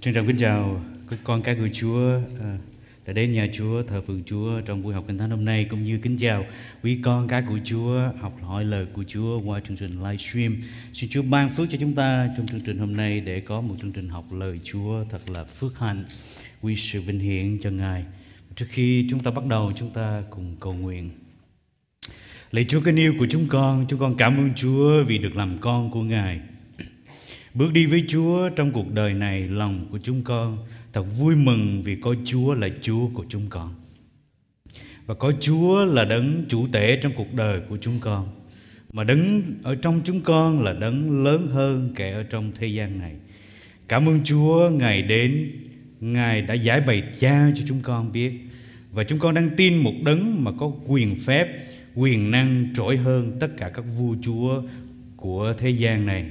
Trân trọng kính chào các con các người Chúa đã đến nhà Chúa, thờ phượng Chúa trong buổi học Kinh Thánh hôm nay, cũng như kính chào quý con các của Chúa học hỏi lời của Chúa qua chương trình livestream. Xin Chúa ban phước cho chúng ta trong chương trình hôm nay để có một chương trình học lời Chúa thật là phước hạnh, quy sự vinh hiển cho Ngài. Trước khi chúng ta bắt đầu, chúng ta cùng cầu nguyện. Lạy Chúa kính yêu của chúng con cảm ơn Chúa vì được làm con của Ngài. Bước đi với Chúa trong cuộc đời này, lòng của chúng con thật vui mừng vì có Chúa là Chúa của chúng con. Và có Chúa là đấng chủ tể trong cuộc đời của chúng con. Mà đấng ở trong chúng con là đấng lớn hơn kẻ ở trong thế gian này. Cảm ơn Chúa Ngài đến, Ngài đã giải bày Cha cho chúng con biết. Và chúng con đang tin một đấng mà có quyền phép, quyền năng trỗi hơn tất cả các vua chúa của thế gian này.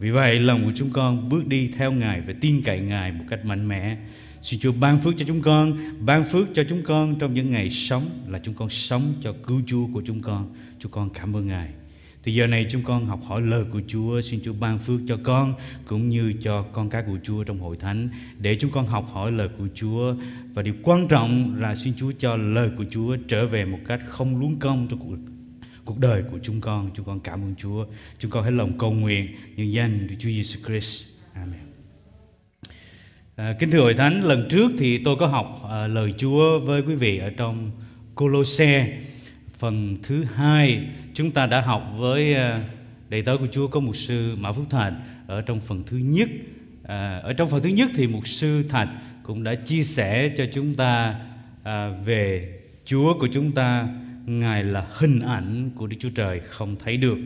Vì vậy lòng của chúng con bước đi theo Ngài và tin cậy Ngài một cách mạnh mẽ. Xin Chúa ban phước cho chúng con, ban phước cho chúng con trong những ngày sống, là chúng con sống cho cứu Chúa của chúng con. Chúng con cảm ơn Ngài. Thì giờ này chúng con học hỏi lời của Chúa. Xin Chúa ban phước cho con cũng như cho con cái của Chúa trong hội thánh, để chúng con học hỏi lời của Chúa. Và điều quan trọng là xin Chúa cho lời của Chúa trở về một cách không luống công trong cuộc đời của chúng con. Chúng con cảm ơn Chúa. Chúng con hết lòng cầu nguyện nhân danh Đức Chúa Jesus Christ. Amen. Kính thưa hội thánh, lần trước thì tôi có học lời Chúa với quý vị ở trong Colosse phần thứ 2. Chúng ta đã học với đầy tớ của Chúa có mục sư Mã Phúc Thạch ở trong phần thứ nhất. Ở trong phần thứ nhất thì mục sư Thạch cũng đã chia sẻ cho chúng ta về Chúa của chúng ta. Ngài là hình ảnh của Đức Chúa Trời không thấy được.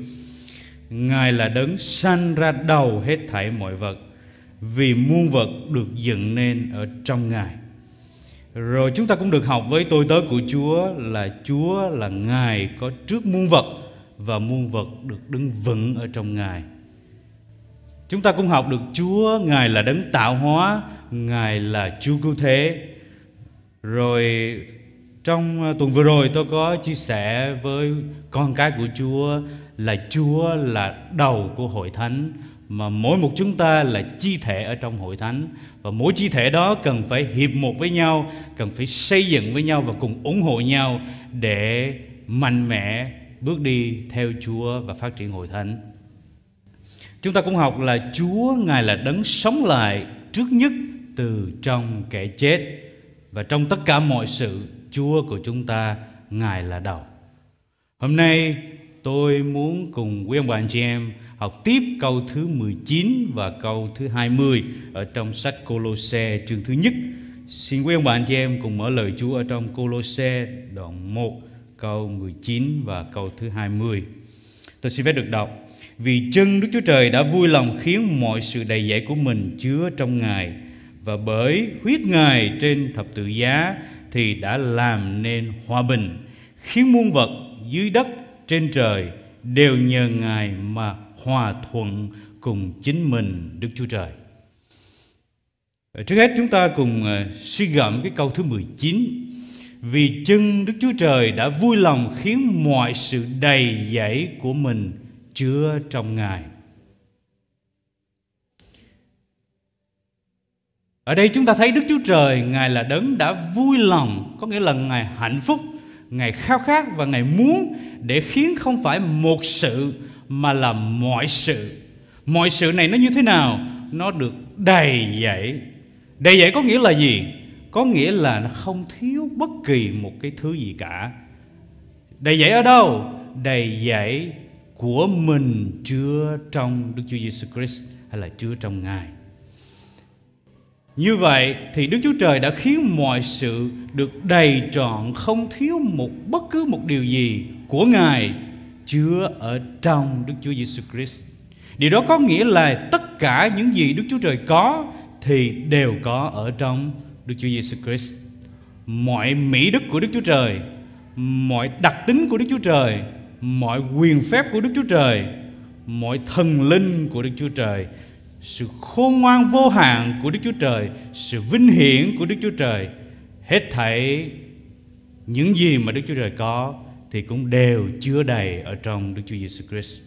Ngài là đấng sanh ra đầu hết thảy mọi vật, vì muôn vật được dựng nên ở trong Ngài. Rồi chúng ta cũng được học với tôi tớ của Chúa là Ngài có trước muôn vật, và muôn vật được đứng vững ở trong Ngài. Chúng ta cũng học được Chúa, Ngài là đấng tạo hóa, Ngài là Chúa cứu thế. Rồi trong tuần vừa rồi tôi có chia sẻ với con cái của Chúa là đầu của hội thánh, mà mỗi một chúng ta là chi thể ở trong hội thánh. Và mỗi chi thể đó cần phải hiệp một với nhau, cần phải xây dựng với nhau và cùng ủng hộ nhau để mạnh mẽ bước đi theo Chúa và phát triển hội thánh. Chúng ta cũng học là Chúa Ngài là đấng sống lại trước nhất từ trong kẻ chết. Và trong tất cả mọi sự, Chúa của chúng ta, Ngài là đầu. Hôm nay tôi muốn cùng quý ông bà anh chị em học tiếp câu thứ 19 và câu thứ 20 ở trong sách Colosse chương thứ nhất. Xin quý ông bà anh chị em cùng mở lời Chúa ở trong Colosse đoạn 1 câu 19 và câu thứ 20. Tôi xin phép được đọc. Vì chân Đức Chúa Trời đã vui lòng khiến mọi sự đầy dẫy của mình chứa trong Ngài, và bởi huyết Ngài trên thập tự giá thì đã làm nên hòa bình, khiến muôn vật dưới đất trên trời đều nhờ Ngài mà hòa thuận cùng chính mình Đức Chúa Trời. Trước hết chúng ta cùng suy gẫm cái câu thứ 19. Vì chân Đức Chúa Trời đã vui lòng khiến mọi sự đầy dẫy của mình chứa trong Ngài. Ở đây chúng ta thấy Đức Chúa Trời, Ngài là đấng đã vui lòng, có nghĩa là Ngài hạnh phúc, Ngài khao khát và Ngài muốn để khiến không phải một sự mà là mọi sự. Mọi sự này nó như thế nào? Nó được đầy dẫy. Đầy dẫy có nghĩa là gì? Có nghĩa là nó không thiếu bất kỳ một cái thứ gì cả. Đầy dẫy ở đâu? Đầy dẫy của mình chứa trong Đức Chúa Jesus Christ, hay là chứa trong Ngài. Như vậy thì Đức Chúa Trời đã khiến mọi sự được đầy trọn, không thiếu một bất cứ một điều gì của Ngài chứa ở trong Đức Chúa Jesus Christ. Điều đó có nghĩa là tất cả những gì Đức Chúa Trời có thì đều có ở trong Đức Chúa Jesus Christ. Mọi mỹ đức của Đức Chúa Trời, mọi đặc tính của Đức Chúa Trời, mọi quyền phép của Đức Chúa Trời, mọi thần linh của Đức Chúa Trời, sự khôn ngoan vô hạn của Đức Chúa Trời, sự vinh hiển của Đức Chúa Trời, hết thảy những gì mà Đức Chúa Trời có thì cũng đều chứa đầy ở trong Đức Chúa Jesus Christ.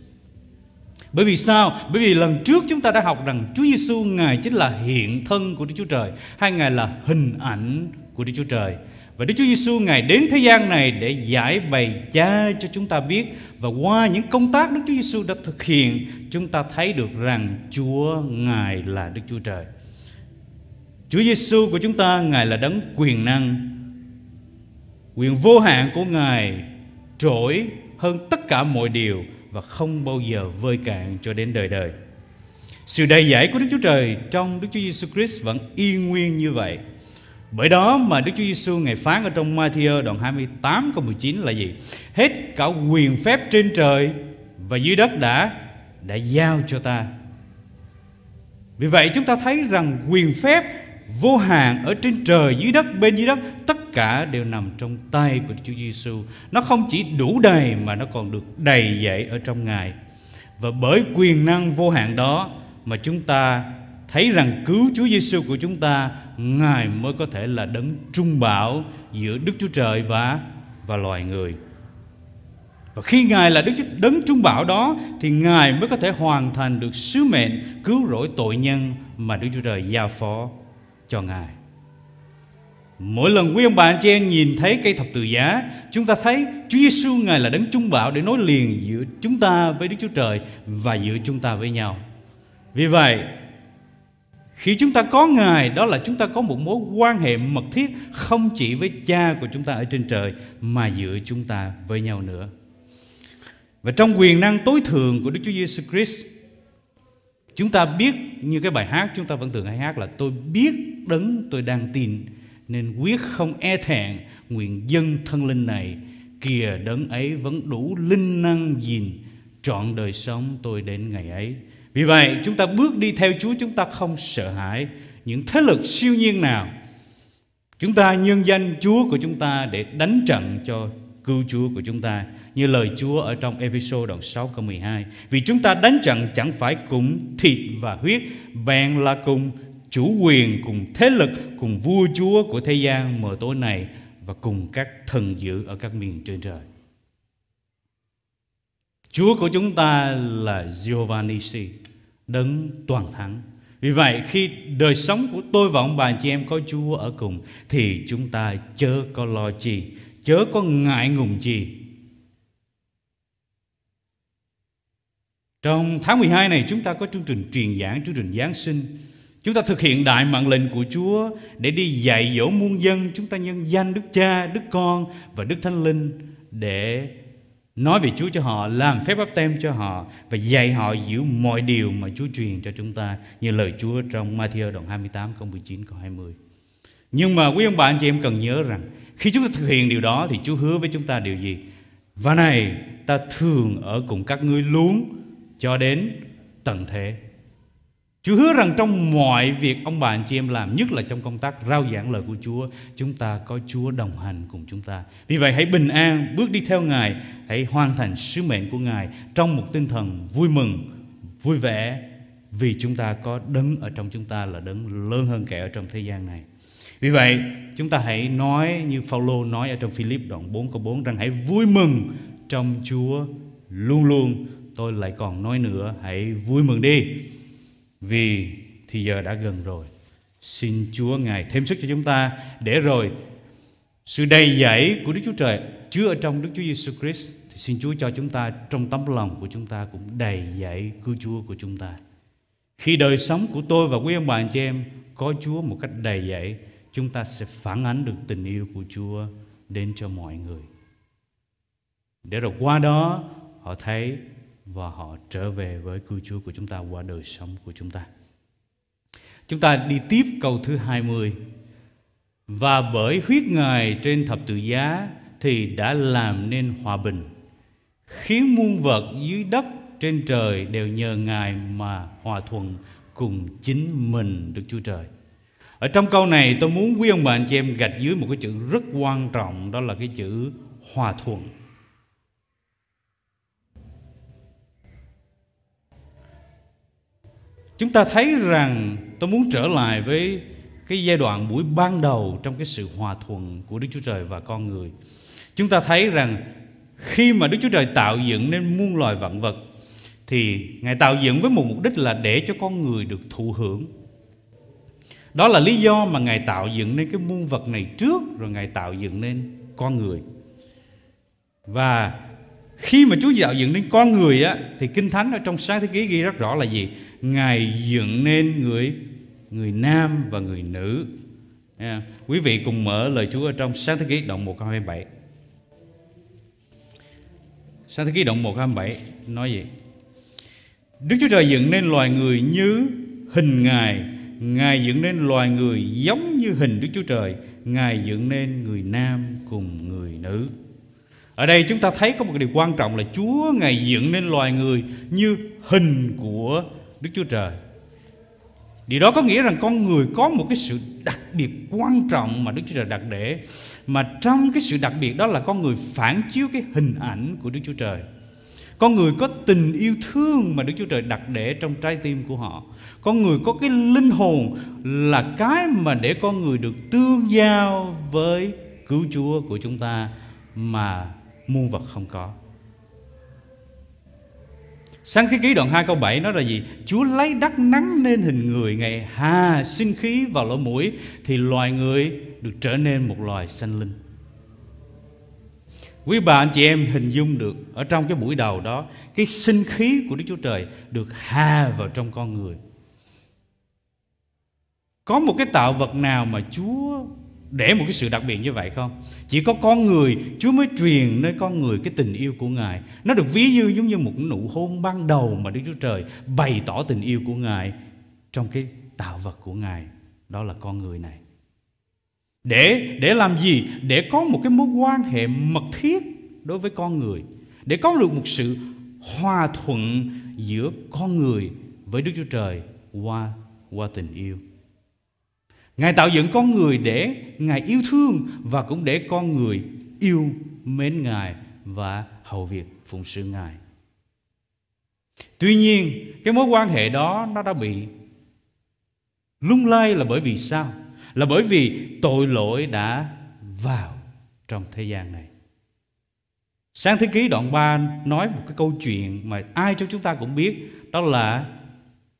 Bởi vì sao? Bởi vì lần trước chúng ta đã học rằng Chúa Giêsu Ngài chính là hiện thân của Đức Chúa Trời, hay Ngài là hình ảnh của Đức Chúa Trời. Và Đức Chúa Giêsu Ngài đến thế gian này để giải bày Cha cho chúng ta biết. Và qua những công tác Đức Chúa Giêsu đã thực hiện, chúng ta thấy được rằng Chúa Ngài là Đức Chúa Trời. Chúa Giêsu của chúng ta, Ngài là đấng quyền năng. Quyền vô hạn của Ngài trỗi hơn tất cả mọi điều và không bao giờ vơi cạn cho đến đời đời. Sự đầy dẫy của Đức Chúa Trời trong Đức Chúa Giêsu Christ vẫn y nguyên như vậy. Bởi đó mà Đức Chúa Giêsu Ngài phán ở trong Ma-thi-ơ đoạn 28 câu 19 là gì? Hết cả quyền phép trên trời và dưới đất đã giao cho ta. Vì vậy chúng ta thấy rằng quyền phép vô hạn ở trên trời, dưới đất, bên dưới đất, tất cả đều nằm trong tay của Chúa Giêsu. Nó không chỉ đủ đầy mà nó còn được đầy dẫy ở trong Ngài. Và bởi quyền năng vô hạn đó mà chúng ta thấy rằng cứu Chúa Giêsu của chúng ta, Ngài mới có thể là đấng trung bảo giữa Đức Chúa Trời và loài người. Và khi Ngài là đấng trung bảo đó thì Ngài mới có thể hoàn thành được sứ mệnh cứu rỗi tội nhân mà Đức Chúa Trời giao phó cho Ngài. Mỗi lần quý ông bà anh chị em nhìn thấy cây thập tự giá, chúng ta thấy Chúa Giêsu Ngài là đấng trung bảo để nối liền giữa chúng ta với Đức Chúa Trời và giữa chúng ta với nhau. Vì vậy, khi chúng ta có Ngài, đó là chúng ta có một mối quan hệ mật thiết không chỉ với Cha của chúng ta ở trên trời mà giữa chúng ta với nhau nữa. Và trong quyền năng tối thượng của Đức Chúa Giêsu Christ, chúng ta biết như cái bài hát chúng ta vẫn thường hay hát là tôi biết đấng tôi đang tin nên quyết không e thẹn, nguyện dâng thân linh này, kìa đấng ấy vẫn đủ linh năng gìn trọn đời sống tôi đến ngày ấy. Vì vậy chúng ta bước đi theo Chúa, chúng ta không sợ hãi những thế lực siêu nhiên nào. Chúng ta nhân danh Chúa của chúng ta để đánh trận cho cứu Chúa của chúng ta, như lời Chúa ở trong Ê-phê-sô đoạn 6 câu 12. Vì chúng ta đánh trận chẳng phải cùng thịt và huyết, bèn là cùng chủ quyền, cùng thế lực, cùng vua chúa của thế gian mờ tối này và cùng các thần dữ ở các miền trên trời. Chúa của chúng ta là Giê-hô-va Ni-si, đấng toàn thắng. Vì vậy khi đời sống của tôi và ông bà anh chị em có Chúa ở cùng thì chúng ta chớ có lo chi, chớ có ngại ngùng chi. Trong tháng 12 này chúng ta có chương trình truyền giảng, chương trình Giáng sinh. Chúng ta thực hiện đại mạng lệnh của Chúa để đi dạy dỗ muôn dân. Chúng ta nhân danh Đức Cha, Đức Con và Đức Thánh Linh để nói về Chúa cho họ, làm phép báp têm cho họ và dạy họ giữ mọi điều mà Chúa truyền cho chúng ta, như lời Chúa trong Ma-thi-ơ đoạn 28 câu 19 câu 20. Nhưng mà quý ông bà anh chị em cần nhớ rằng khi chúng ta thực hiện điều đó thì Chúa hứa với chúng ta điều gì? Và này, ta thường ở cùng các ngươi luôn cho đến tận thế. Chúa hứa rằng trong mọi việc ông bà anh chị em làm, nhất là trong công tác rao giảng lời của Chúa, chúng ta có Chúa đồng hành cùng chúng ta. Vì vậy hãy bình an bước đi theo Ngài, hãy hoàn thành sứ mệnh của Ngài trong một tinh thần vui mừng, vui vẻ, vì chúng ta có đấng ở trong chúng ta là đấng lớn hơn kẻ ở trong thế gian này. Vì vậy chúng ta hãy nói như Phao-lô nói ở trong Phi-líp đoạn 4 câu 4 rằng hãy vui mừng trong Chúa luôn luôn. Tôi lại còn nói nữa, hãy vui mừng đi, vì thì giờ đã gần rồi. Xin Chúa Ngài thêm sức cho chúng ta để rồi sự đầy dẫy của Đức Chúa Trời chứa ở trong Đức Chúa Giêsu Christ thì xin Chúa cho chúng ta trong tấm lòng của chúng ta cũng đầy dẫy cứu Chúa của chúng ta. Khi đời sống của tôi và quý ông bà anh chị em có Chúa một cách đầy dẫy, chúng ta sẽ phản ánh được tình yêu của Chúa đến cho mọi người, để rồi qua đó họ thấy và họ trở về với cứu Chúa của chúng ta qua đời sống của chúng ta. Chúng ta đi tiếp câu thứ 20. Và bởi huyết Ngài trên thập tự giá thì đã làm nên hòa bình, khiến muôn vật dưới đất trên trời đều nhờ Ngài mà hòa thuận cùng chính mình Đức Chúa Trời. Ở trong câu này tôi muốn quý ông bà anh chị em gạch dưới một cái chữ rất quan trọng, đó là cái chữ hòa thuận. Chúng ta thấy rằng, tôi muốn trở lại với cái giai đoạn buổi ban đầu trong cái sự hòa thuận của Đức Chúa Trời và con người. Chúng ta thấy rằng khi mà Đức Chúa Trời tạo dựng nên muôn loài vạn vật, thì Ngài tạo dựng với một mục đích là để cho con người được thụ hưởng. Đó là lý do mà Ngài tạo dựng nên cái muôn vật này trước, rồi Ngài tạo dựng nên con người. Và khi mà Chúa tạo dựng nên con người á, thì Kinh Thánh ở trong Sáng Thế Ký ghi rất rõ là gì? Ngài dựng nên người nam và người nữ. Quý vị cùng mở lời Chúa ở trong Sáng Thế Ký đoạn 1 câu 27. Sáng Thế Ký đoạn 1 câu 27 nói gì? Đức Chúa Trời dựng nên loài người như hình Ngài, Ngài dựng nên loài người giống như hình Đức Chúa Trời, Ngài dựng nên người nam cùng người nữ. Ở đây chúng ta thấy có một điều quan trọng là Chúa Ngài dựng nên loài người như hình của Đức Chúa Trời. Điều đó có nghĩa rằng con người có một cái sự đặc biệt quan trọng mà Đức Chúa Trời đặt để. Mà trong cái sự đặc biệt đó là con người phản chiếu cái hình ảnh của Đức Chúa Trời. Con người có tình yêu thương mà Đức Chúa Trời đặt để trong trái tim của họ. Con người có cái linh hồn là cái mà để con người được tương giao với cứu Chúa của chúng ta mà muôn vật không có. Sáng Thế Ký đoạn 2 câu 7 nói là gì? Chúa lấy đất nắng nên hình người, Ngài hà sinh khí vào lỗ mũi, thì loài người được trở nên một loài sanh linh. Quý bà anh chị em hình dung được ở trong cái buổi đầu đó, cái sinh khí của Đức Chúa Trời được hà vào trong con người. Có một cái tạo vật nào mà Chúa để một cái sự đặc biệt như vậy không? Chỉ có con người, Chúa mới truyền nơi con người cái tình yêu của Ngài. Nó được ví như giống như một nụ hôn ban đầu mà Đức Chúa Trời bày tỏ tình yêu của Ngài trong cái tạo vật của Ngài, đó là con người này. Để làm gì? Để có một cái mối quan hệ mật thiết đối với con người, để có được một sự hòa thuận giữa con người với Đức Chúa Trời qua tình yêu. Ngài tạo dựng con người để Ngài yêu thương, và cũng để con người yêu mến Ngài và hầu việc phụng sự Ngài. Tuy nhiên, cái mối quan hệ đó nó đã bị lung lay là bởi vì sao? Là bởi vì tội lỗi đã vào trong thế gian này. Sáng Thế Ký đoạn 3 nói một cái câu chuyện mà ai trong chúng ta cũng biết, đó là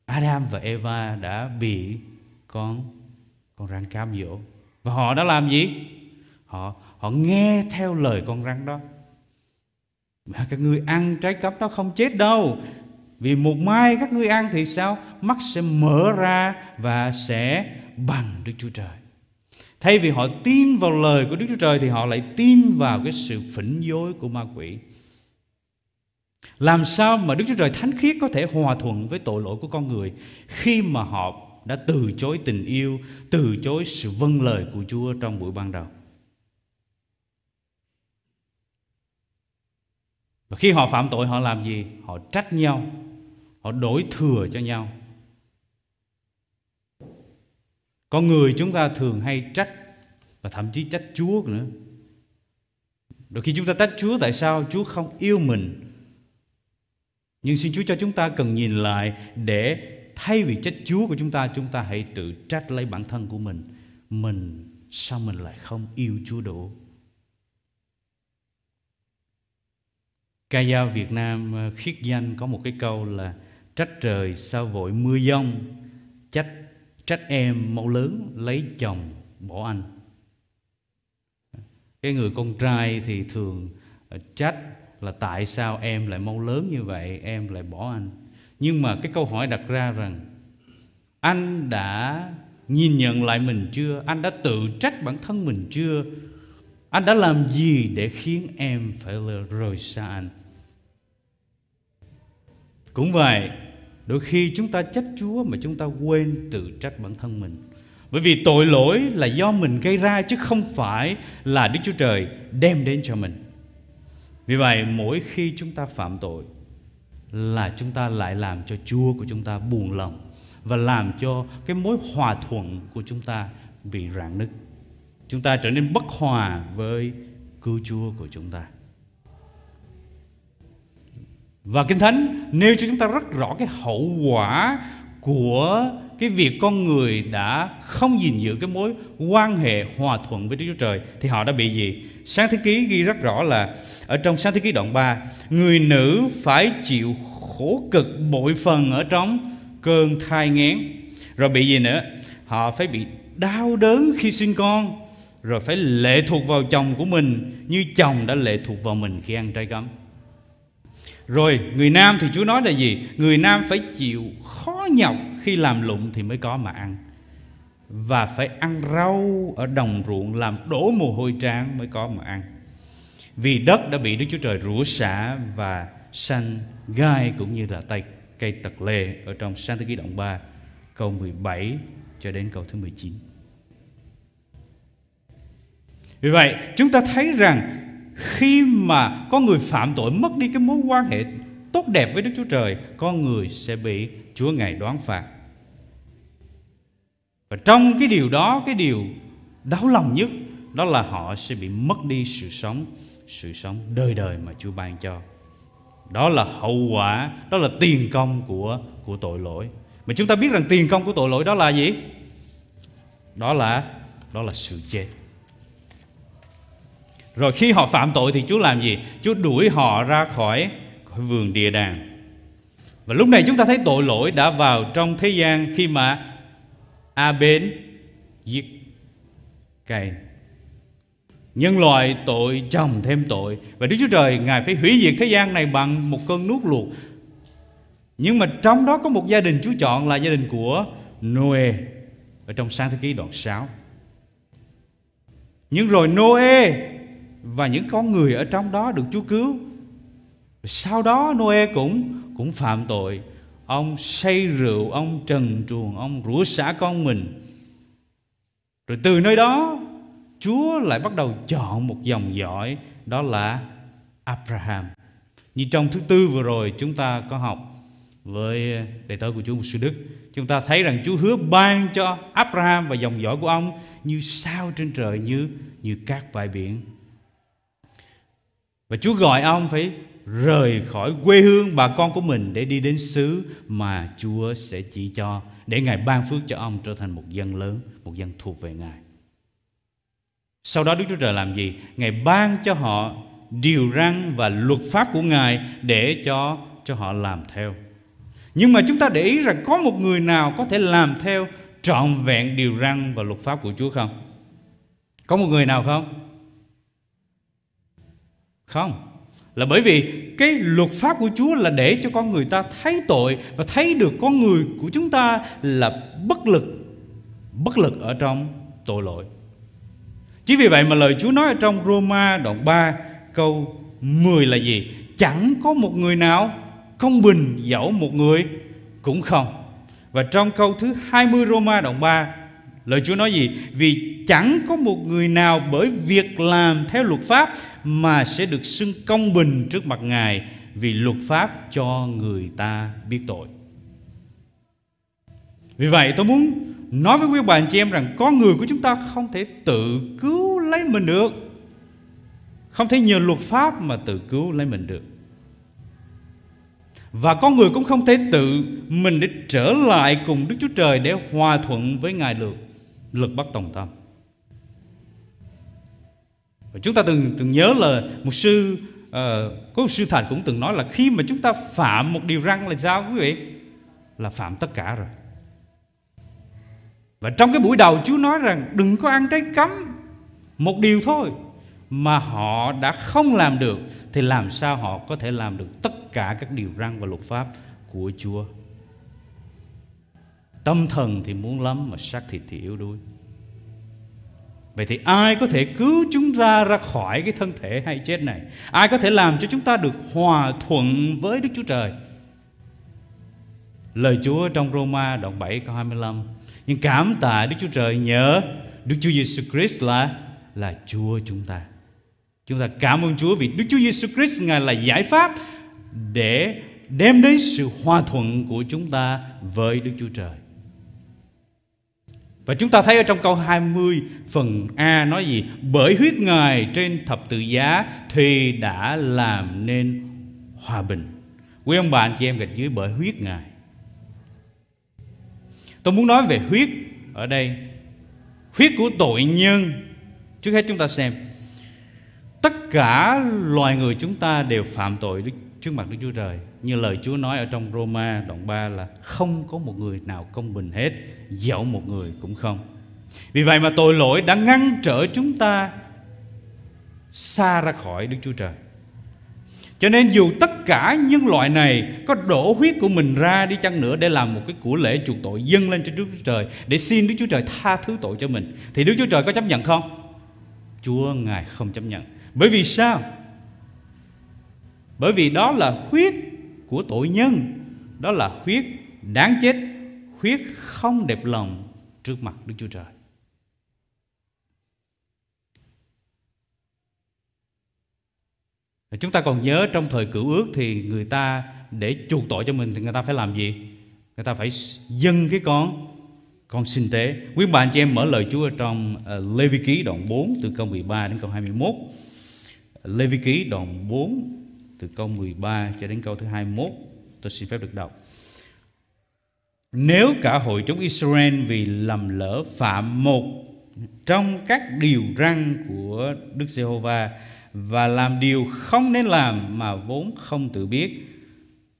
Adam và Eva đã bị con rắn cám dỗ. Và họ đã làm gì? Họ nghe theo lời con rắn đó. Mà các ngươi ăn trái cấm đó không chết đâu, vì một mai các ngươi ăn thì sao? Mắt sẽ mở ra và sẽ bằng Đức Chúa Trời. Thay vì họ tin vào lời của Đức Chúa Trời thì họ lại tin vào cái sự phỉnh dối của ma quỷ. Làm sao mà Đức Chúa Trời thánh khiết có thể hòa thuận với tội lỗi của con người khi mà họ đã từ chối tình yêu, từ chối sự vâng lời của Chúa trong buổi ban đầu? Và khi họ phạm tội họ làm gì? Họ trách nhau, họ đổ thừa cho nhau. Con người chúng ta thường hay trách, và thậm chí trách Chúa nữa. Đôi khi chúng ta trách Chúa tại sao Chúa không yêu mình. Nhưng xin Chúa cho chúng ta cần nhìn lại, để thay vì trách Chúa của chúng ta hãy tự trách lấy bản thân của mình. Mình sao mình lại không yêu Chúa đủ? Ca dao Việt Nam Khiết Danh có một cái câu là: trách trời sao vội mưa giông, trách em mau lớn lấy chồng bỏ anh. Cái người con trai thì thường trách là tại sao em lại mau lớn như vậy, em lại bỏ anh. Nhưng mà cái câu hỏi đặt ra rằng anh đã nhìn nhận lại mình chưa? Anh đã tự trách bản thân mình chưa? Anh đã làm gì để khiến em phải rời xa anh? Cũng vậy, đôi khi chúng ta trách Chúa mà chúng ta quên tự trách bản thân mình. Bởi vì tội lỗi là do mình gây ra, chứ không phải là Đức Chúa Trời đem đến cho mình. Vì vậy, mỗi khi chúng ta phạm tội là chúng ta lại làm cho Chúa của chúng ta buồn lòng, và làm cho cái mối hòa thuận của chúng ta bị rạn nứt. Chúng ta trở nên bất hòa với cứu Chúa của chúng ta. Và Kinh Thánh nêu cho chúng ta rất rõ cái hậu quả của cái việc con người đã không gìn giữ cái mối quan hệ hòa thuận với Đức Chúa Trời thì họ đã bị gì? Sáng thế ký ghi rất rõ là ở trong sáng thế ký đoạn 3, người nữ phải chịu khổ cực bội phần ở trong cơn thai nghén. Rồi bị gì nữa? Họ phải bị đau đớn khi sinh con, rồi phải lệ thuộc vào chồng của mình như chồng đã lệ thuộc vào mình khi ăn trái cấm. Rồi người nam thì Chúa nói là gì? Người nam phải chịu khó nhọc khi làm lụng thì mới có mà ăn, và phải ăn rau ở đồng ruộng làm đổ mồ hôi tráng mới có mà ăn, vì đất đã bị Đức Chúa Trời rủa xả và sanh gai cũng như là cây tật lê. Ở trong sáng thế ký đoạn 3 câu 17 cho đến câu thứ 19. Vì vậy chúng ta thấy rằng khi mà con người phạm tội mất đi cái mối quan hệ tốt đẹp với Đức Chúa Trời, con người sẽ bị Chúa Ngài đoán phạt. Và trong cái điều đó, cái điều đau lòng nhất đó là họ sẽ bị mất đi sự sống đời đời mà Chúa ban cho. Đó là hậu quả, đó là tiền công của tội lỗi. Mà chúng ta biết rằng tiền công của tội lỗi đó là gì? Đó là sự chết. Rồi khi họ phạm tội thì Chúa làm gì? Chúa đuổi họ ra khỏi vườn địa đàng. Và lúc này chúng ta thấy tội lỗi đã vào trong thế gian khi mà Abel giết Cain. Nhân loại tội chồng thêm tội, và Đức Chúa Trời Ngài phải hủy diệt thế gian này bằng một cơn nước luộc. Nhưng mà trong đó có một gia đình Chúa chọn là gia đình của Noe ở trong sáng thế ký đoạn 6. Nhưng rồi Noe và những con người ở trong đó được Chúa cứu. Sau đó Noe cũng phạm tội. Ông say rượu, ông trần truồng, ông rủa xả con mình. Rồi từ nơi đó Chúa lại bắt đầu chọn một dòng dõi, đó là Abraham. Như trong thứ tư vừa rồi chúng ta có học với đệ tử của Chúa Mục sư Đức, chúng ta thấy rằng Chúa hứa ban cho Abraham và dòng dõi của ông như sao trên trời, như cát bãi biển. Và Chúa gọi ông phải rời khỏi quê hương bà con của mình để đi đến xứ mà Chúa sẽ chỉ cho, để Ngài ban phước cho ông trở thành một dân lớn, một dân thuộc về Ngài. Sau đó Đức Chúa Trời làm gì? Ngài ban cho họ điều răn và luật pháp của Ngài để cho họ làm theo. Nhưng mà chúng ta để ý rằng có một người nào có thể làm theo trọn vẹn điều răn và luật pháp của Chúa không? Có một người nào không? Không. Là bởi vì cái luật pháp của Chúa là để cho con người ta thấy tội và thấy được con người của chúng ta là bất lực ở trong tội lỗi. Chỉ vì vậy mà lời Chúa nói ở trong Roma đoạn 3 câu 10 là gì? Chẳng có một người nào công bình, dẫu một người cũng không. Và trong câu thứ 20 Roma đoạn 3, lời Chúa nói gì? Vì chẳng có một người nào bởi việc làm theo luật pháp mà sẽ được xưng công bình trước mặt Ngài, vì luật pháp cho người ta biết tội. Vì vậy tôi muốn nói với quý bà anh chị em rằng con người của chúng ta không thể tự cứu lấy mình được, không thể nhờ luật pháp mà tự cứu lấy mình được. Và con người cũng không thể tự mình để trở lại cùng Đức Chúa Trời để hòa thuận với Ngài được. Lực bất tòng tâm. Và chúng ta từng nhớ là có một sư Thành cũng từng nói là khi mà chúng ta phạm một điều răn là sao quý vị? Là phạm tất cả rồi. Và trong cái buổi đầu Chúa nói rằng đừng có ăn trái cấm, một điều thôi, mà họ đã không làm được, thì làm sao họ có thể làm được tất cả các điều răn và luật pháp của Chúa? Tâm thần thì muốn lắm mà xác thịt thì yếu đuối. Vậy thì ai có thể cứu chúng ta ra khỏi cái thân thể hay chết này? Ai có thể làm cho chúng ta được hòa thuận với Đức Chúa Trời? Lời Chúa trong Roma đoạn 7 câu 25: nhưng cảm tạ Đức Chúa Trời nhờ Đức Chúa Giêsu Christ là Chúa chúng ta. Chúng ta cảm ơn Chúa vì Đức Chúa Giêsu Christ Ngài là giải pháp để đem đến sự hòa thuận của chúng ta với Đức Chúa Trời. Và chúng ta thấy ở trong câu 20 phần A nói gì? Bởi huyết Ngài trên thập tự giá thì đã làm nên hòa bình. Quý ông bà anh chị em gạch dưới bởi huyết Ngài. Tôi muốn nói về huyết ở đây. Huyết của tội nhân. Trước hết chúng ta xem, tất cả loài người chúng ta đều phạm tội trước mặt Đức Chúa Trời. Như lời Chúa nói ở trong Roma đoạn 3 là không có một người nào công bình hết, dẫu một người cũng không. Vì vậy mà tội lỗi đã ngăn trở chúng ta xa ra khỏi Đức Chúa Trời. Cho nên dù tất cả nhân loại này có đổ huyết của mình ra đi chăng nữa để làm một cái của lễ chuộc tội dâng lên cho Đức Chúa Trời, để xin Đức Chúa Trời tha thứ tội cho mình, thì Đức Chúa Trời có chấp nhận không? Chúa Ngài không chấp nhận. Bởi vì sao? Bởi vì đó là huyết của tội nhân, đó là huyết đáng chết, huyết không đẹp lòng trước mặt Đức Chúa Trời. Chúng ta còn nhớ trong thời Cựu Ước thì người ta để chuộc tội cho mình thì người ta phải làm gì? Người ta phải dâng cái con sinh tế. Quý bà anh chị em mở lời Chúa trong Lê-vi ký đoạn 4 từ câu 13 đến câu 21. Lê-vi ký đoạn 4 từ câu 13 cho đến câu thứ 21. Tôi xin phép được đọc. Nếu cả hội chúng Israel vì lầm lỡ phạm một trong các điều răn của Đức Giê-hô-va và làm điều không nên làm mà vốn không tự biết,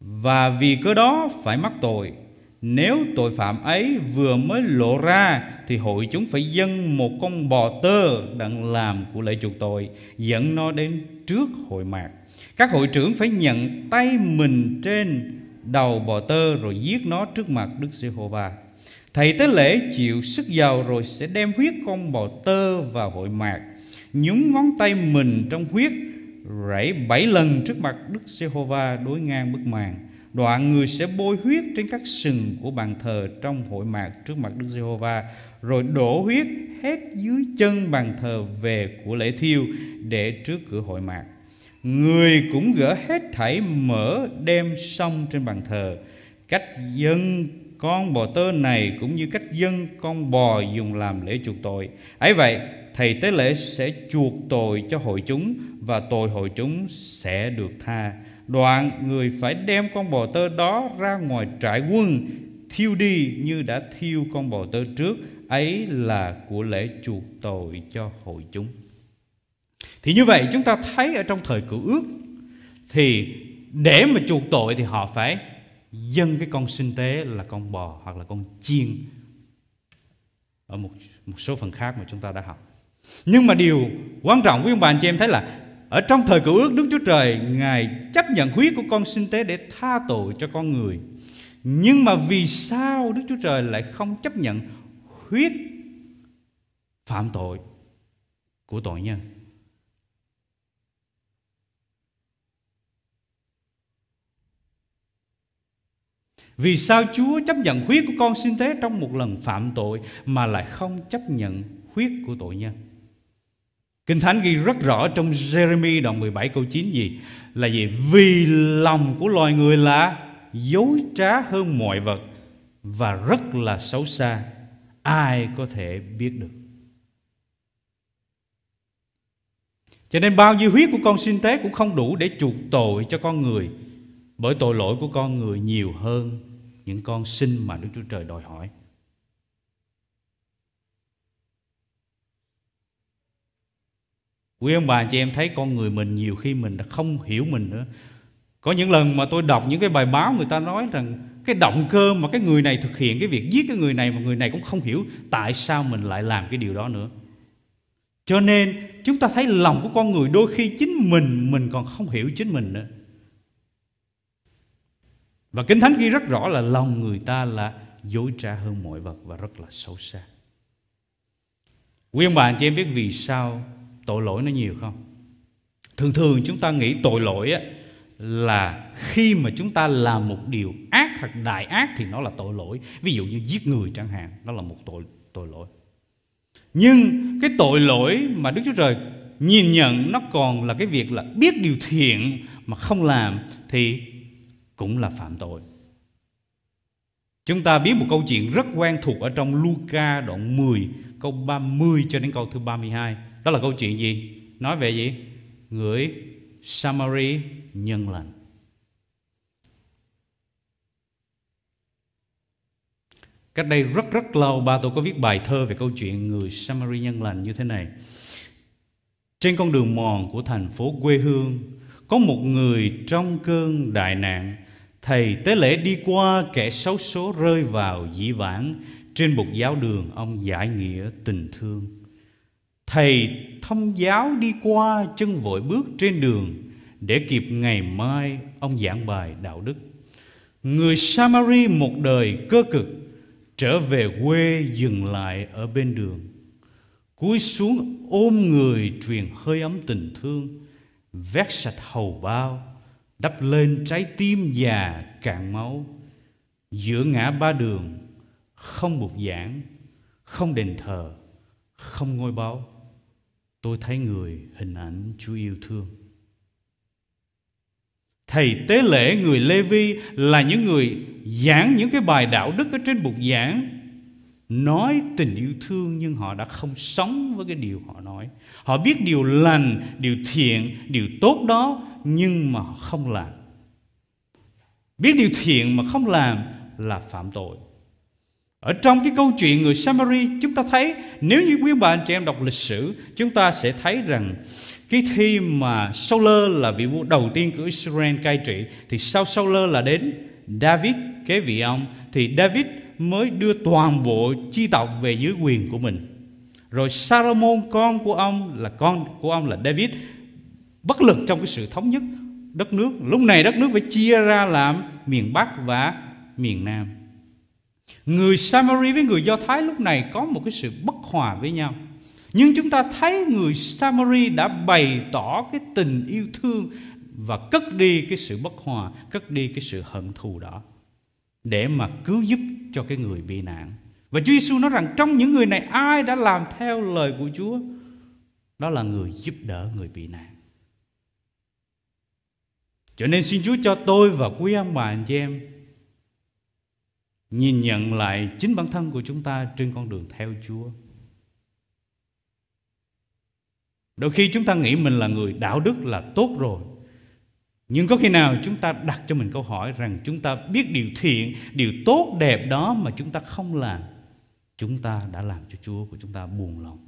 và vì cớ đó phải mắc tội, nếu tội phạm ấy vừa mới lộ ra thì hội chúng phải dâng một con bò tơ đặng làm của lễ chuộc tội, dẫn nó đến trước hội mạc. Các hội trưởng phải nhận tay mình trên đầu bò tơ rồi giết nó trước mặt Đức Giê-hô-va. Thầy tế lễ chịu sức dầu rồi sẽ đem huyết con bò tơ vào hội mạc, nhúng ngón tay mình trong huyết, rảy 7 lần trước mặt Đức Giê-hô-va đối ngang bức màn. Đoạn người sẽ bôi huyết trên các sừng của bàn thờ trong hội mạc trước mặt Đức Giê-hô-va, rồi đổ huyết hết dưới chân bàn thờ về của lễ thiêu để trước cửa hội mạc. Người cũng gỡ hết thảy mỡ đem xong trên bàn thờ. Cách dâng con bò tơ này cũng như cách dâng con bò dùng làm lễ chuộc tội. Ấy vậy, thầy tế lễ sẽ chuộc tội cho hội chúng và tội hội chúng sẽ được tha. Đoạn người phải đem con bò tơ đó ra ngoài trại quân, thiêu đi như đã thiêu con bò tơ trước. Ấy là của lễ chuộc tội cho hội chúng. Thì như vậy chúng ta thấy ở trong thời Cựu Ước thì để mà chuộc tội thì họ phải dâng cái con sinh tế là con bò hoặc là con chiên, ở một số phần khác mà chúng ta đã học. Nhưng mà điều quan trọng quý ông bà anh chị em thấy là ở trong thời Cựu Ước, Đức Chúa Trời Ngài chấp nhận huyết của con sinh tế để tha tội cho con người. Nhưng mà vì sao Đức Chúa Trời lại không chấp nhận huyết phạm tội của tội nhân? Vì sao Chúa chấp nhận huyết của con sinh tế trong một lần phạm tội mà lại không chấp nhận huyết của tội nhân? Kinh Thánh ghi rất rõ trong Giê-rê-mi đoạn 17 câu 9 gì? Là gì? Vì lòng của loài người là dối trá hơn mọi vật và rất là xấu xa, ai có thể biết được. Cho nên bao nhiêu huyết của con sinh tế cũng không đủ để chuộc tội cho con người, bởi tội lỗi của con người nhiều hơn những con sinh mà Đức Chúa Trời đòi hỏi. Quý ông bà chị em thấy con người mình nhiều khi mình đã không hiểu mình nữa. Có những lần mà tôi đọc những cái bài báo người ta nói rằng cái động cơ mà cái người này thực hiện cái việc giết cái người này, mà người này cũng không hiểu tại sao mình lại làm cái điều đó nữa. Cho nên chúng ta thấy lòng của con người đôi khi chính mình còn không hiểu chính mình nữa. Và Kinh Thánh ghi rất rõ là lòng người ta là dối trá hơn mọi vật và rất là xấu xa. Quý ông bà anh chị em biết vì sao tội lỗi nó nhiều không? Thường thường chúng ta nghĩ tội lỗi là khi mà chúng ta làm một điều ác hoặc đại ác thì nó là tội lỗi. Ví dụ như giết người chẳng hạn, đó là một tội lỗi. Nhưng cái tội lỗi mà Đức Chúa Trời nhìn nhận nó còn là cái việc là biết điều thiện mà không làm thì cũng là phạm tội. Chúng ta biết một câu chuyện rất quen thuộc ở trong Luca đoạn 10 câu 30 cho đến câu thứ 32. Đó là câu chuyện gì? Nói về gì? Người Samari nhân lành. Cách đây rất rất lâu, ba tôi có viết bài thơ về câu chuyện người Samari nhân lành như thế này. Trên con đường mòn của thành phố quê hương, có một người trong cơn đại nạn. Thầy tế lễ đi qua, kẻ xấu số rơi vào dĩ vãng. Trên bục giáo đường, ông giải nghĩa tình thương. Thầy thông giáo đi qua, chân vội bước trên đường, để kịp ngày mai ông giảng bài đạo đức. Người Samari một đời cơ cực, trở về quê dừng lại ở bên đường, cúi xuống ôm người truyền hơi ấm tình thương, vét sạch hầu bao, đắp lên trái tim già cạn máu. Giữa ngã ba đường, không bục giảng, không đền thờ, không ngôi báo, tôi thấy người hình ảnh Chúa yêu thương. Thầy tế lễ người Lê Vi là những người giảng những cái bài đạo đức ở trên bục giảng, nói tình yêu thương, nhưng họ đã không sống với cái điều họ nói. Họ biết điều lành, điều thiện, điều tốt đó, nhưng mà họ không làm. Biết điều thiện mà không làm là phạm tội. Ở trong cái câu chuyện người Samari, chúng ta thấy, nếu như quý bà anh chị em đọc lịch sử, chúng ta sẽ thấy rằng cái khi mà Saul là vị vua đầu tiên của Israel cai trị, thì sau Saul là đến David kế vị ông, thì David mới đưa toàn bộ chi tộc về dưới quyền của mình. Rồi Sa-lô-môn con của ông là David bất lực trong cái sự thống nhất đất nước. Lúc này đất nước phải chia ra làm miền Bắc và miền Nam. Người Samari với người Do Thái lúc này có một cái sự bất hòa với nhau. Nhưng chúng ta thấy người Samari đã bày tỏ cái tình yêu thương và cất đi cái sự bất hòa, cất đi cái sự hận thù đó, để mà cứu giúp cho cái người bị nạn. Và Chúa Giêsu nói rằng trong những người này, ai đã làm theo lời của Chúa, đó là người giúp đỡ người bị nạn. Cho nên xin Chúa cho tôi và quý ông bà anh chị em nhìn nhận lại chính bản thân của chúng ta trên con đường theo Chúa. Đôi khi chúng ta nghĩ mình là người đạo đức là tốt rồi, nhưng có khi nào chúng ta đặt cho mình câu hỏi rằng chúng ta biết điều thiện, điều tốt đẹp đó mà chúng ta không làm, chúng ta đã làm cho Chúa của chúng ta buồn lòng.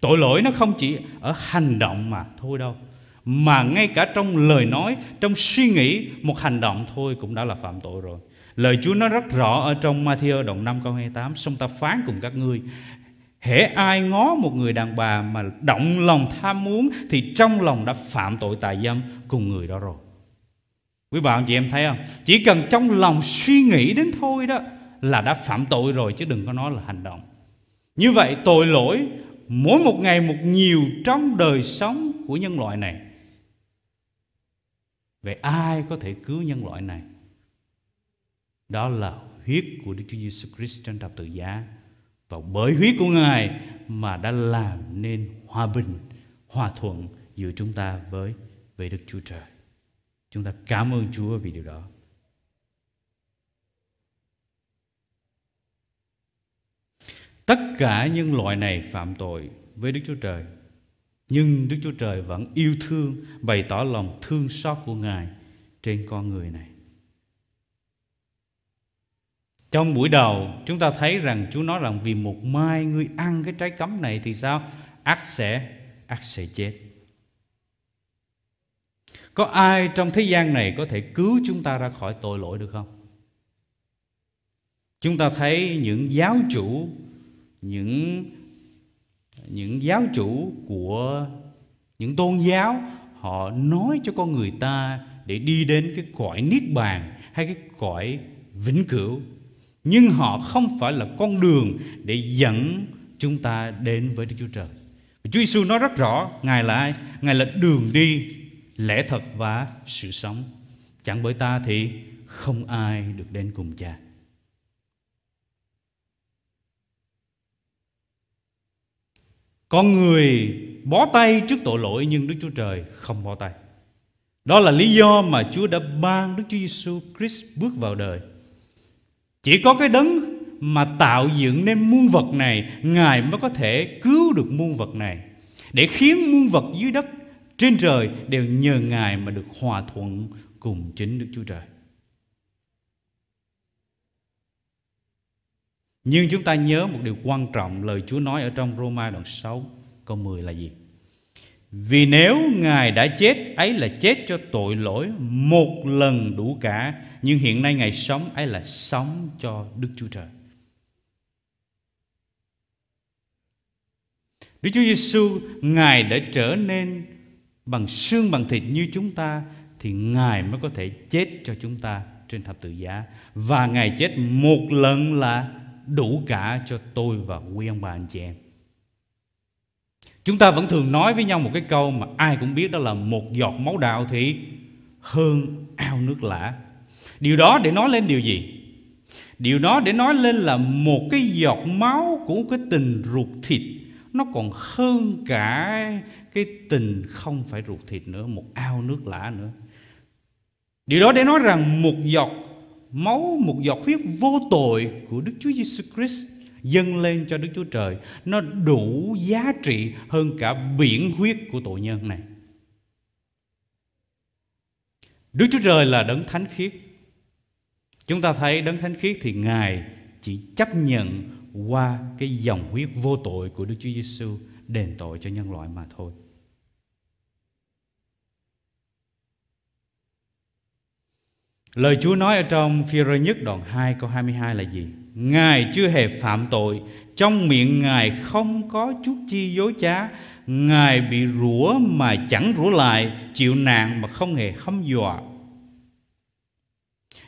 Tội lỗi nó không chỉ ở hành động mà thôi đâu, mà ngay cả trong lời nói, trong suy nghĩ, một hành động thôi cũng đã là phạm tội rồi. Lời Chúa nói rất rõ ở trong Ma-thi-ơ đoạn 5 câu 28: "Song ta phán cùng các ngươi, hễ ai ngó một người đàn bà mà động lòng tham muốn thì trong lòng đã phạm tội tà dâm cùng người đó rồi." Quý bà anh chị em thấy không? Chỉ cần trong lòng suy nghĩ đến thôi đó là đã phạm tội rồi, chứ đừng có nói là hành động. Như vậy tội lỗi mỗi một ngày một nhiều trong đời sống của nhân loại này. Vậy ai có thể cứu nhân loại này? Đó là huyết của Đức Chúa Giêsu Christ trên thập tự giá. Và bởi huyết của Ngài mà đã làm nên hòa bình, hòa thuận giữa chúng ta với Đức Chúa Trời. Chúng ta cảm ơn Chúa vì điều đó. Tất cả nhân loại này phạm tội với Đức Chúa Trời, nhưng Đức Chúa Trời vẫn yêu thương, bày tỏ lòng thương xót của Ngài trên con người này. Trong buổi đầu chúng ta thấy rằng Chúa nói rằng vì một mai ngươi ăn cái trái cấm này thì sao? Ác sẽ chết. Có ai trong thế gian này có thể cứu chúng ta ra khỏi tội lỗi được không? Chúng ta thấy những giáo chủ, những giáo chủ của những tôn giáo, họ nói cho con người ta để đi đến cái cõi niết bàn hay cái cõi vĩnh cửu, nhưng họ không phải là con đường để dẫn chúng ta đến với Đức Chúa Trời. Chúa Giêsu nói rất rõ, Ngài là ai? Ngài là đường đi, lẽ thật và sự sống. Chẳng bởi ta thì không ai được đến cùng Cha. Con người bó tay trước tội lỗi, nhưng Đức Chúa Trời không bó tay. Đó là lý do mà Chúa đã ban Đức Chúa Giêsu Christ bước vào đời. Chỉ có cái đấng mà tạo dựng nên muôn vật này, Ngài mới có thể cứu được muôn vật này, để khiến muôn vật dưới đất, trên trời đều nhờ Ngài mà được hòa thuận cùng chính Đức Chúa Trời. Nhưng chúng ta nhớ một điều quan trọng, lời Chúa nói ở trong Roma đoạn 6 câu 10 là gì? Vì nếu Ngài đã chết, ấy là chết cho tội lỗi một lần đủ cả, nhưng hiện nay Ngài sống, ấy là sống cho Đức Chúa Trời. Đức Chúa Giêsu, Ngài đã trở nên bằng xương bằng thịt như chúng ta, thì Ngài mới có thể chết cho chúng ta trên thập tự giá. Và Ngài chết một lần là đủ cả cho tôi và quý ông bà anh chị em. Chúng ta vẫn thường nói với nhau một cái câu mà ai cũng biết, đó là một giọt máu đạo thì hơn ao nước lã. Điều đó để nói lên điều gì? Điều đó để nói lên là một cái giọt máu của cái tình ruột thịt nó còn hơn cả cái tình không phải ruột thịt nữa, một ao nước lã nữa. Điều đó để nói rằng một giọt máu, một giọt huyết vô tội của Đức Chúa Giêsu Christ dâng lên cho Đức Chúa Trời, nó đủ giá trị hơn cả biển huyết của tội nhân này. Đức Chúa Trời là đấng thánh khiết. Chúng ta thấy đấng thánh khiết thì Ngài chỉ chấp nhận qua cái dòng huyết vô tội của Đức Chúa Giêsu đền tội cho nhân loại mà thôi. Lời Chúa nói ở trong Phi-rơ nhất đoạn 2 câu 22 là gì? Ngài chưa hề phạm tội, trong miệng Ngài không có chút chi dối trá. Ngài bị rủa mà chẳng rủa lại, chịu nạn mà không hề hăm dọa,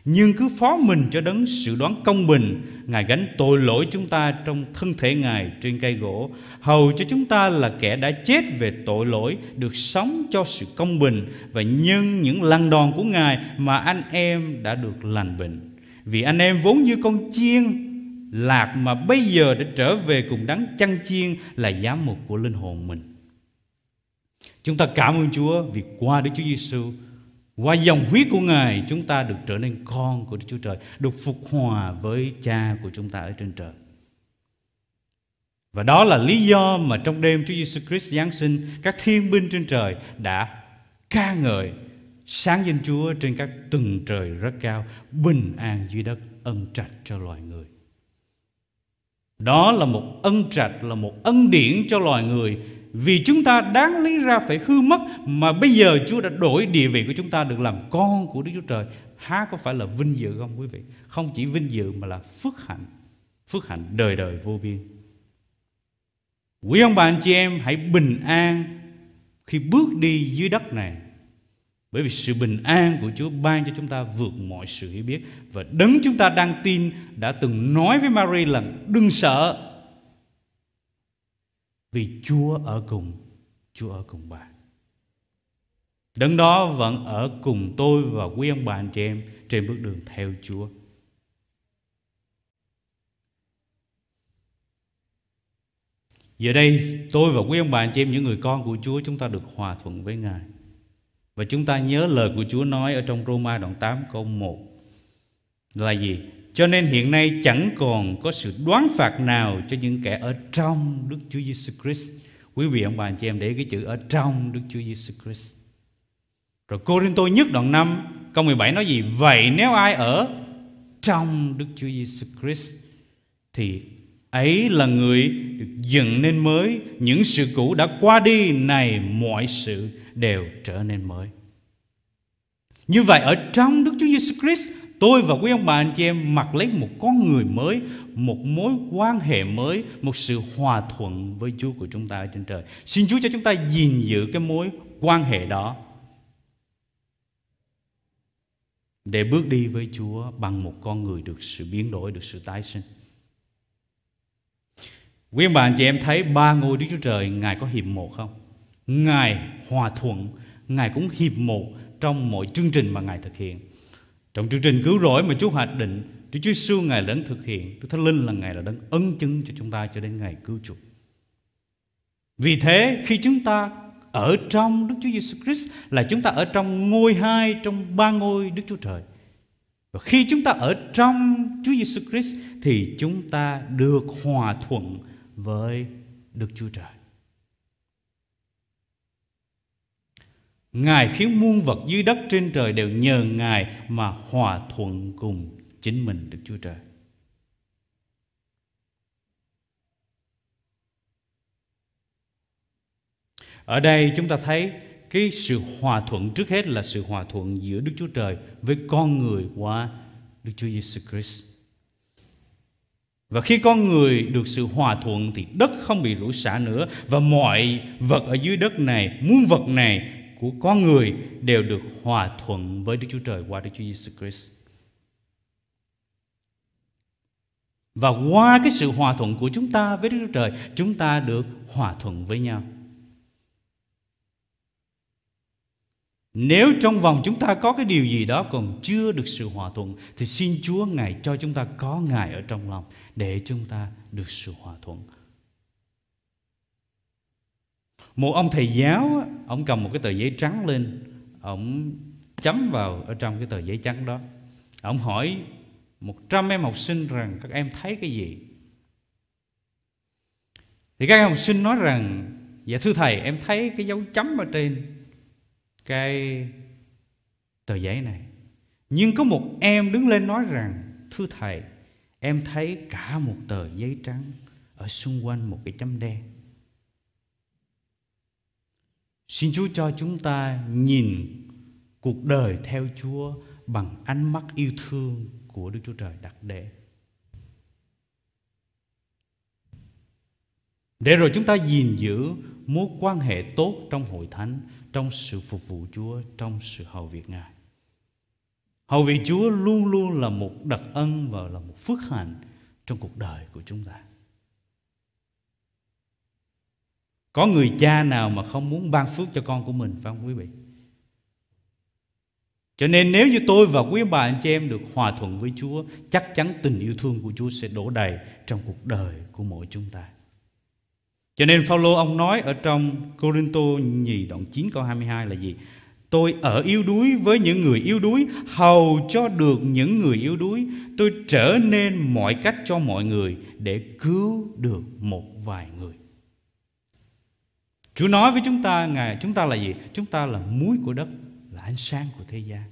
nhưng cứ phó mình cho đấng sự đoán công bình. Ngài gánh tội lỗi chúng ta trong thân thể Ngài trên cây gỗ, hầu cho chúng ta là kẻ đã chết về tội lỗi được sống cho sự công bình. Và nhân những lăn đòn của Ngài mà anh em đã được lành bệnh. Vì anh em vốn như con chiên lạc mà bây giờ đã trở về cùng đấng chăn chiên là giám mục của linh hồn mình. Chúng ta cảm ơn Chúa vì qua Đức Chúa Giêsu, qua dòng huyết của Ngài, chúng ta được trở nên con của Đức Chúa Trời, được phục hòa với Cha của chúng ta ở trên trời. Và đó là lý do mà trong đêm Chúa Giêsu Christ Giáng sinh, các thiên binh trên trời đã ca ngợi sáng danh Chúa trên các tầng trời rất cao, bình an dưới đất, ân trạch cho loài người. Đó là một ân trạch, là một ân điển cho loài người. Vì chúng ta đáng lý ra phải hư mất, mà bây giờ Chúa đã đổi địa vị của chúng ta được làm con của Đức Chúa Trời. Há có phải là vinh dự không quý vị? Không chỉ vinh dự mà là phước hạnh đời đời vô biên. Quý ông bà anh chị em hãy bình an khi bước đi dưới đất này, bởi vì sự bình an của Chúa ban cho chúng ta vượt mọi sự hiểu biết. Và đấng chúng ta đang tin đã từng nói với Mary là đừng sợ, vì Chúa ở cùng bà. Đấng đó vẫn ở cùng tôi và quý ông bà anh chị em trên bước đường theo Chúa. Giờ đây tôi và quý ông bà anh chị em, những người con của Chúa, chúng ta được hòa thuận với Ngài. Và chúng ta nhớ lời của Chúa nói ở trong Roma đoạn 8 câu 1 là gì? Cho nên hiện nay chẳng còn có sự đoán phạt nào cho những kẻ ở trong Đức Chúa Giêsu Christ. Quý vị ông bà anh chị em để cái chữ ở trong Đức Chúa Giêsu Christ. Rồi Cô-rinh-tô nhất đoạn 5 câu 17 nói gì? Vậy nếu ai ở trong Đức Chúa Giêsu Christ thì ấy là người được dựng nên mới, những sự cũ đã qua đi, này mọi sự đều trở nên mới. Như vậy ở trong Đức Chúa Giêsu Christ, tôi và quý ông bà anh chị em mặc lấy một con người mới, một mối quan hệ mới, một sự hòa thuận với Chúa của chúng ta ở trên trời. Xin Chúa cho chúng ta gìn giữ cái mối quan hệ đó để bước đi với Chúa bằng một con người được sự biến đổi, được sự tái sinh. Quý ông bà anh chị em thấy ba ngôi Đức Chúa Trời Ngài có hiệp một không? Ngài hòa thuận, Ngài cũng hiệp một trong mọi chương trình mà Ngài thực hiện. Trong chương trình cứu rỗi mà Chúa hoạch định, Chúa Giêsu Ngài đã thực hiện, Đức Thánh Linh là Ngài là đấng ấn chứng cho chúng ta cho đến ngày cứu chuộc. Vì thế khi chúng ta ở trong Đức Chúa Giêsu Christ là chúng ta ở trong ngôi hai trong ba ngôi Đức Chúa Trời. Và khi chúng ta ở trong Chúa Giêsu Christ thì chúng ta được hòa thuận với Đức Chúa Trời. Ngài khiến muôn vật dưới đất trên trời đều nhờ Ngài mà hòa thuận cùng chính mình Đức Chúa Trời. Ở đây chúng ta thấy cái sự hòa thuận, trước hết là sự hòa thuận giữa Đức Chúa Trời với con người qua Đức Chúa Giêsu Christ. Và khi con người được sự hòa thuận thì đất không bị rủa xả nữa, và mọi vật ở dưới đất này, muôn vật này của con người đều được hòa thuận với Đức Chúa Trời qua Đức Chúa Giêsu Christ. Và qua cái sự hòa thuận của chúng ta với Đức Chúa Trời, chúng ta được hòa thuận với nhau. Nếu trong vòng chúng ta có cái điều gì đó còn chưa được sự hòa thuận thì xin Chúa Ngài cho chúng ta có Ngài ở trong lòng để chúng ta được sự hòa thuận. Một ông thầy giáo, ông cầm một cái tờ giấy trắng lên, ông chấm vào ở trong cái tờ giấy trắng đó. Ông hỏi 100 em học sinh rằng các em thấy cái gì? Thì các em học sinh nói rằng: dạ thưa thầy, em thấy cái dấu chấm ở trên cái tờ giấy này. Nhưng có một em đứng lên nói rằng: thưa thầy, em thấy cả một tờ giấy trắng ở xung quanh một cái chấm đen. Xin Chúa cho chúng ta nhìn cuộc đời theo Chúa bằng ánh mắt yêu thương của Đức Chúa Trời đặt để. Để rồi chúng ta gìn giữ mối quan hệ tốt trong hội thánh, trong sự phục vụ Chúa, trong sự hầu việc Ngài. Hầu việc Chúa luôn luôn là một đặc ân và là một phước hạnh trong cuộc đời của chúng ta. Có người cha nào mà không muốn ban phước cho con của mình, phải không quý vị? Cho nên nếu như tôi và quý bà anh chị em được hòa thuận với Chúa, chắc chắn tình yêu thương của Chúa sẽ đổ đầy trong cuộc đời của mỗi chúng ta. Cho nên Phao-lô ông nói ở trong Cô-rinh-tô nhì đoạn 9 câu 22 là gì? Tôi ở yếu đuối với những người yếu đuối, hầu cho được những người yếu đuối. Tôi trở nên mọi cách cho mọi người để cứu được một vài người. Chúa nói với chúng ta, Ngài, chúng ta là gì? Chúng ta là muối của đất, là ánh sáng của thế gian.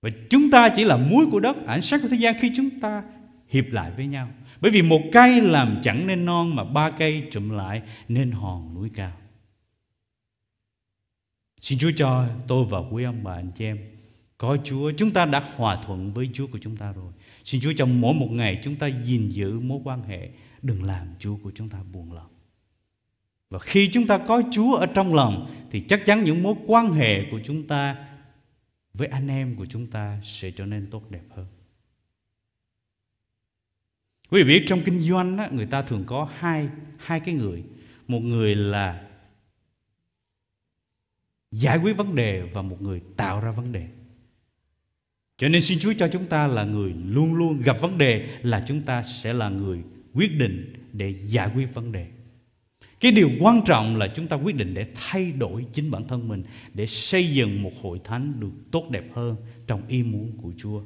Và chúng ta chỉ là muối của đất, ánh sáng của thế gian khi chúng ta hiệp lại với nhau. Bởi vì một cây làm chẳng nên non, mà ba cây trụm lại nên hòn núi cao. Xin Chúa cho tôi và quý ông bà anh chị em có Chúa. Chúng ta đã hòa thuận với Chúa của chúng ta rồi. Xin Chúa trong mỗi một ngày chúng ta gìn giữ mối quan hệ, đừng làm Chúa của chúng ta buồn lòng. Và khi chúng ta có Chúa ở trong lòng thì chắc chắn những mối quan hệ của chúng ta với anh em của chúng ta sẽ trở nên tốt đẹp hơn. Quý vị biết trong kinh doanh á, người ta thường có hai cái người. Một người là giải quyết vấn đề và một người tạo ra vấn đề. Cho nên xin Chúa cho chúng ta là người luôn luôn gặp vấn đề, là chúng ta sẽ là người quyết định để giải quyết vấn đề. Cái điều quan trọng là chúng ta quyết định để thay đổi chính bản thân mình, để xây dựng một hội thánh được tốt đẹp hơn trong ý muốn của Chúa.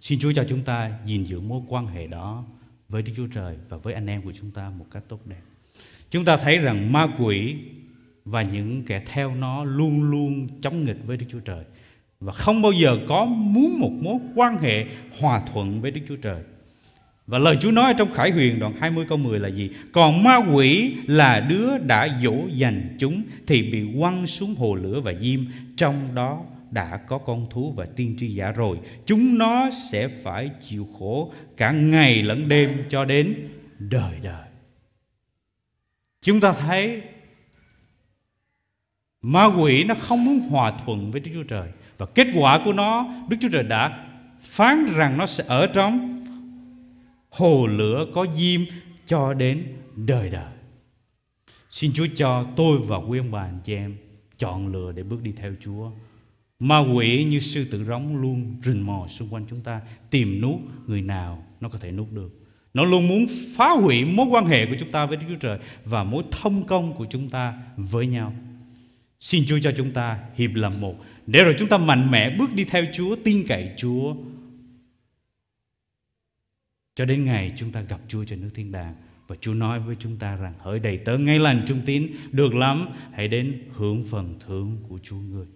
Xin Chúa cho chúng ta gìn giữ mối quan hệ đó với Đức Chúa Trời và với anh em của chúng ta một cách tốt đẹp. Chúng ta thấy rằng ma quỷ và những kẻ theo nó luôn luôn chống nghịch với Đức Chúa Trời và không bao giờ có muốn một mối quan hệ hòa thuận với Đức Chúa Trời. Và lời Chúa nói trong Khải Huyền đoạn 20 câu 10 là gì? Còn ma quỷ là đứa đã dỗ dành chúng thì bị quăng xuống hồ lửa và diêm, trong đó đã có con thú và tiên tri giả rồi. Chúng nó sẽ phải chịu khổ cả ngày lẫn đêm cho đến đời đời. Chúng ta thấy ma quỷ nó không muốn hòa thuận với Đức Chúa Trời, và kết quả của nó, Đức Chúa Trời đã phán rằng nó sẽ ở trong hồ lửa có diêm cho đến đời đời. Xin Chúa cho tôi và quý ông bà anh chị em chọn lựa để bước đi theo Chúa. Ma quỷ như sư tử rống luôn rình mò xung quanh chúng ta, tìm nuốt người nào nó có thể nuốt được. Nó luôn muốn phá hủy mối quan hệ của chúng ta với Đức Chúa Trời và mối thông công của chúng ta với nhau. Xin Chúa cho chúng ta hiệp làm một, để rồi chúng ta mạnh mẽ bước đi theo Chúa, tin cậy Chúa, cho đến ngày chúng ta gặp Chúa trên nước thiên đàng. Và Chúa nói với chúng ta rằng: hỡi đầy tớ ngay lành trung tín, được lắm, hãy đến hưởng phần thưởng của Chúa ngươi.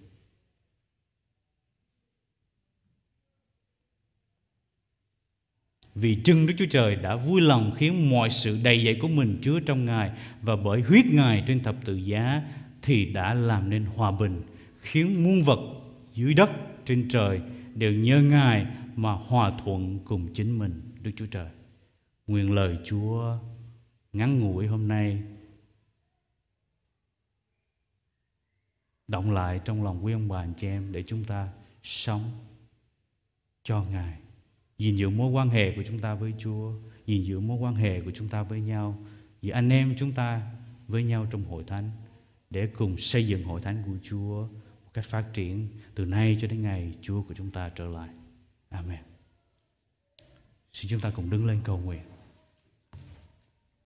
Vì chưng Đức Chúa Trời đã vui lòng khiến mọi sự đầy dẫy của mình chứa trong Ngài, và bởi huyết Ngài trên thập tự giá thì đã làm nên hòa bình, khiến muôn vật dưới đất trên trời đều nhờ Ngài mà hòa thuận cùng chính mình Đức Chúa Trời. Nguyện lời Chúa ngắn ngủi hôm nay động lại trong lòng quý ông bà anh chị em, để chúng ta sống cho Ngài, gìn giữ mối quan hệ của chúng ta với Chúa, gìn giữ mối quan hệ của chúng ta với nhau, giữa anh em chúng ta với nhau trong hội thánh, để cùng xây dựng hội thánh của Chúa một cách phát triển từ nay cho đến ngày Chúa của chúng ta trở lại. Amen. Xin chúng ta cùng đứng lên cầu nguyện.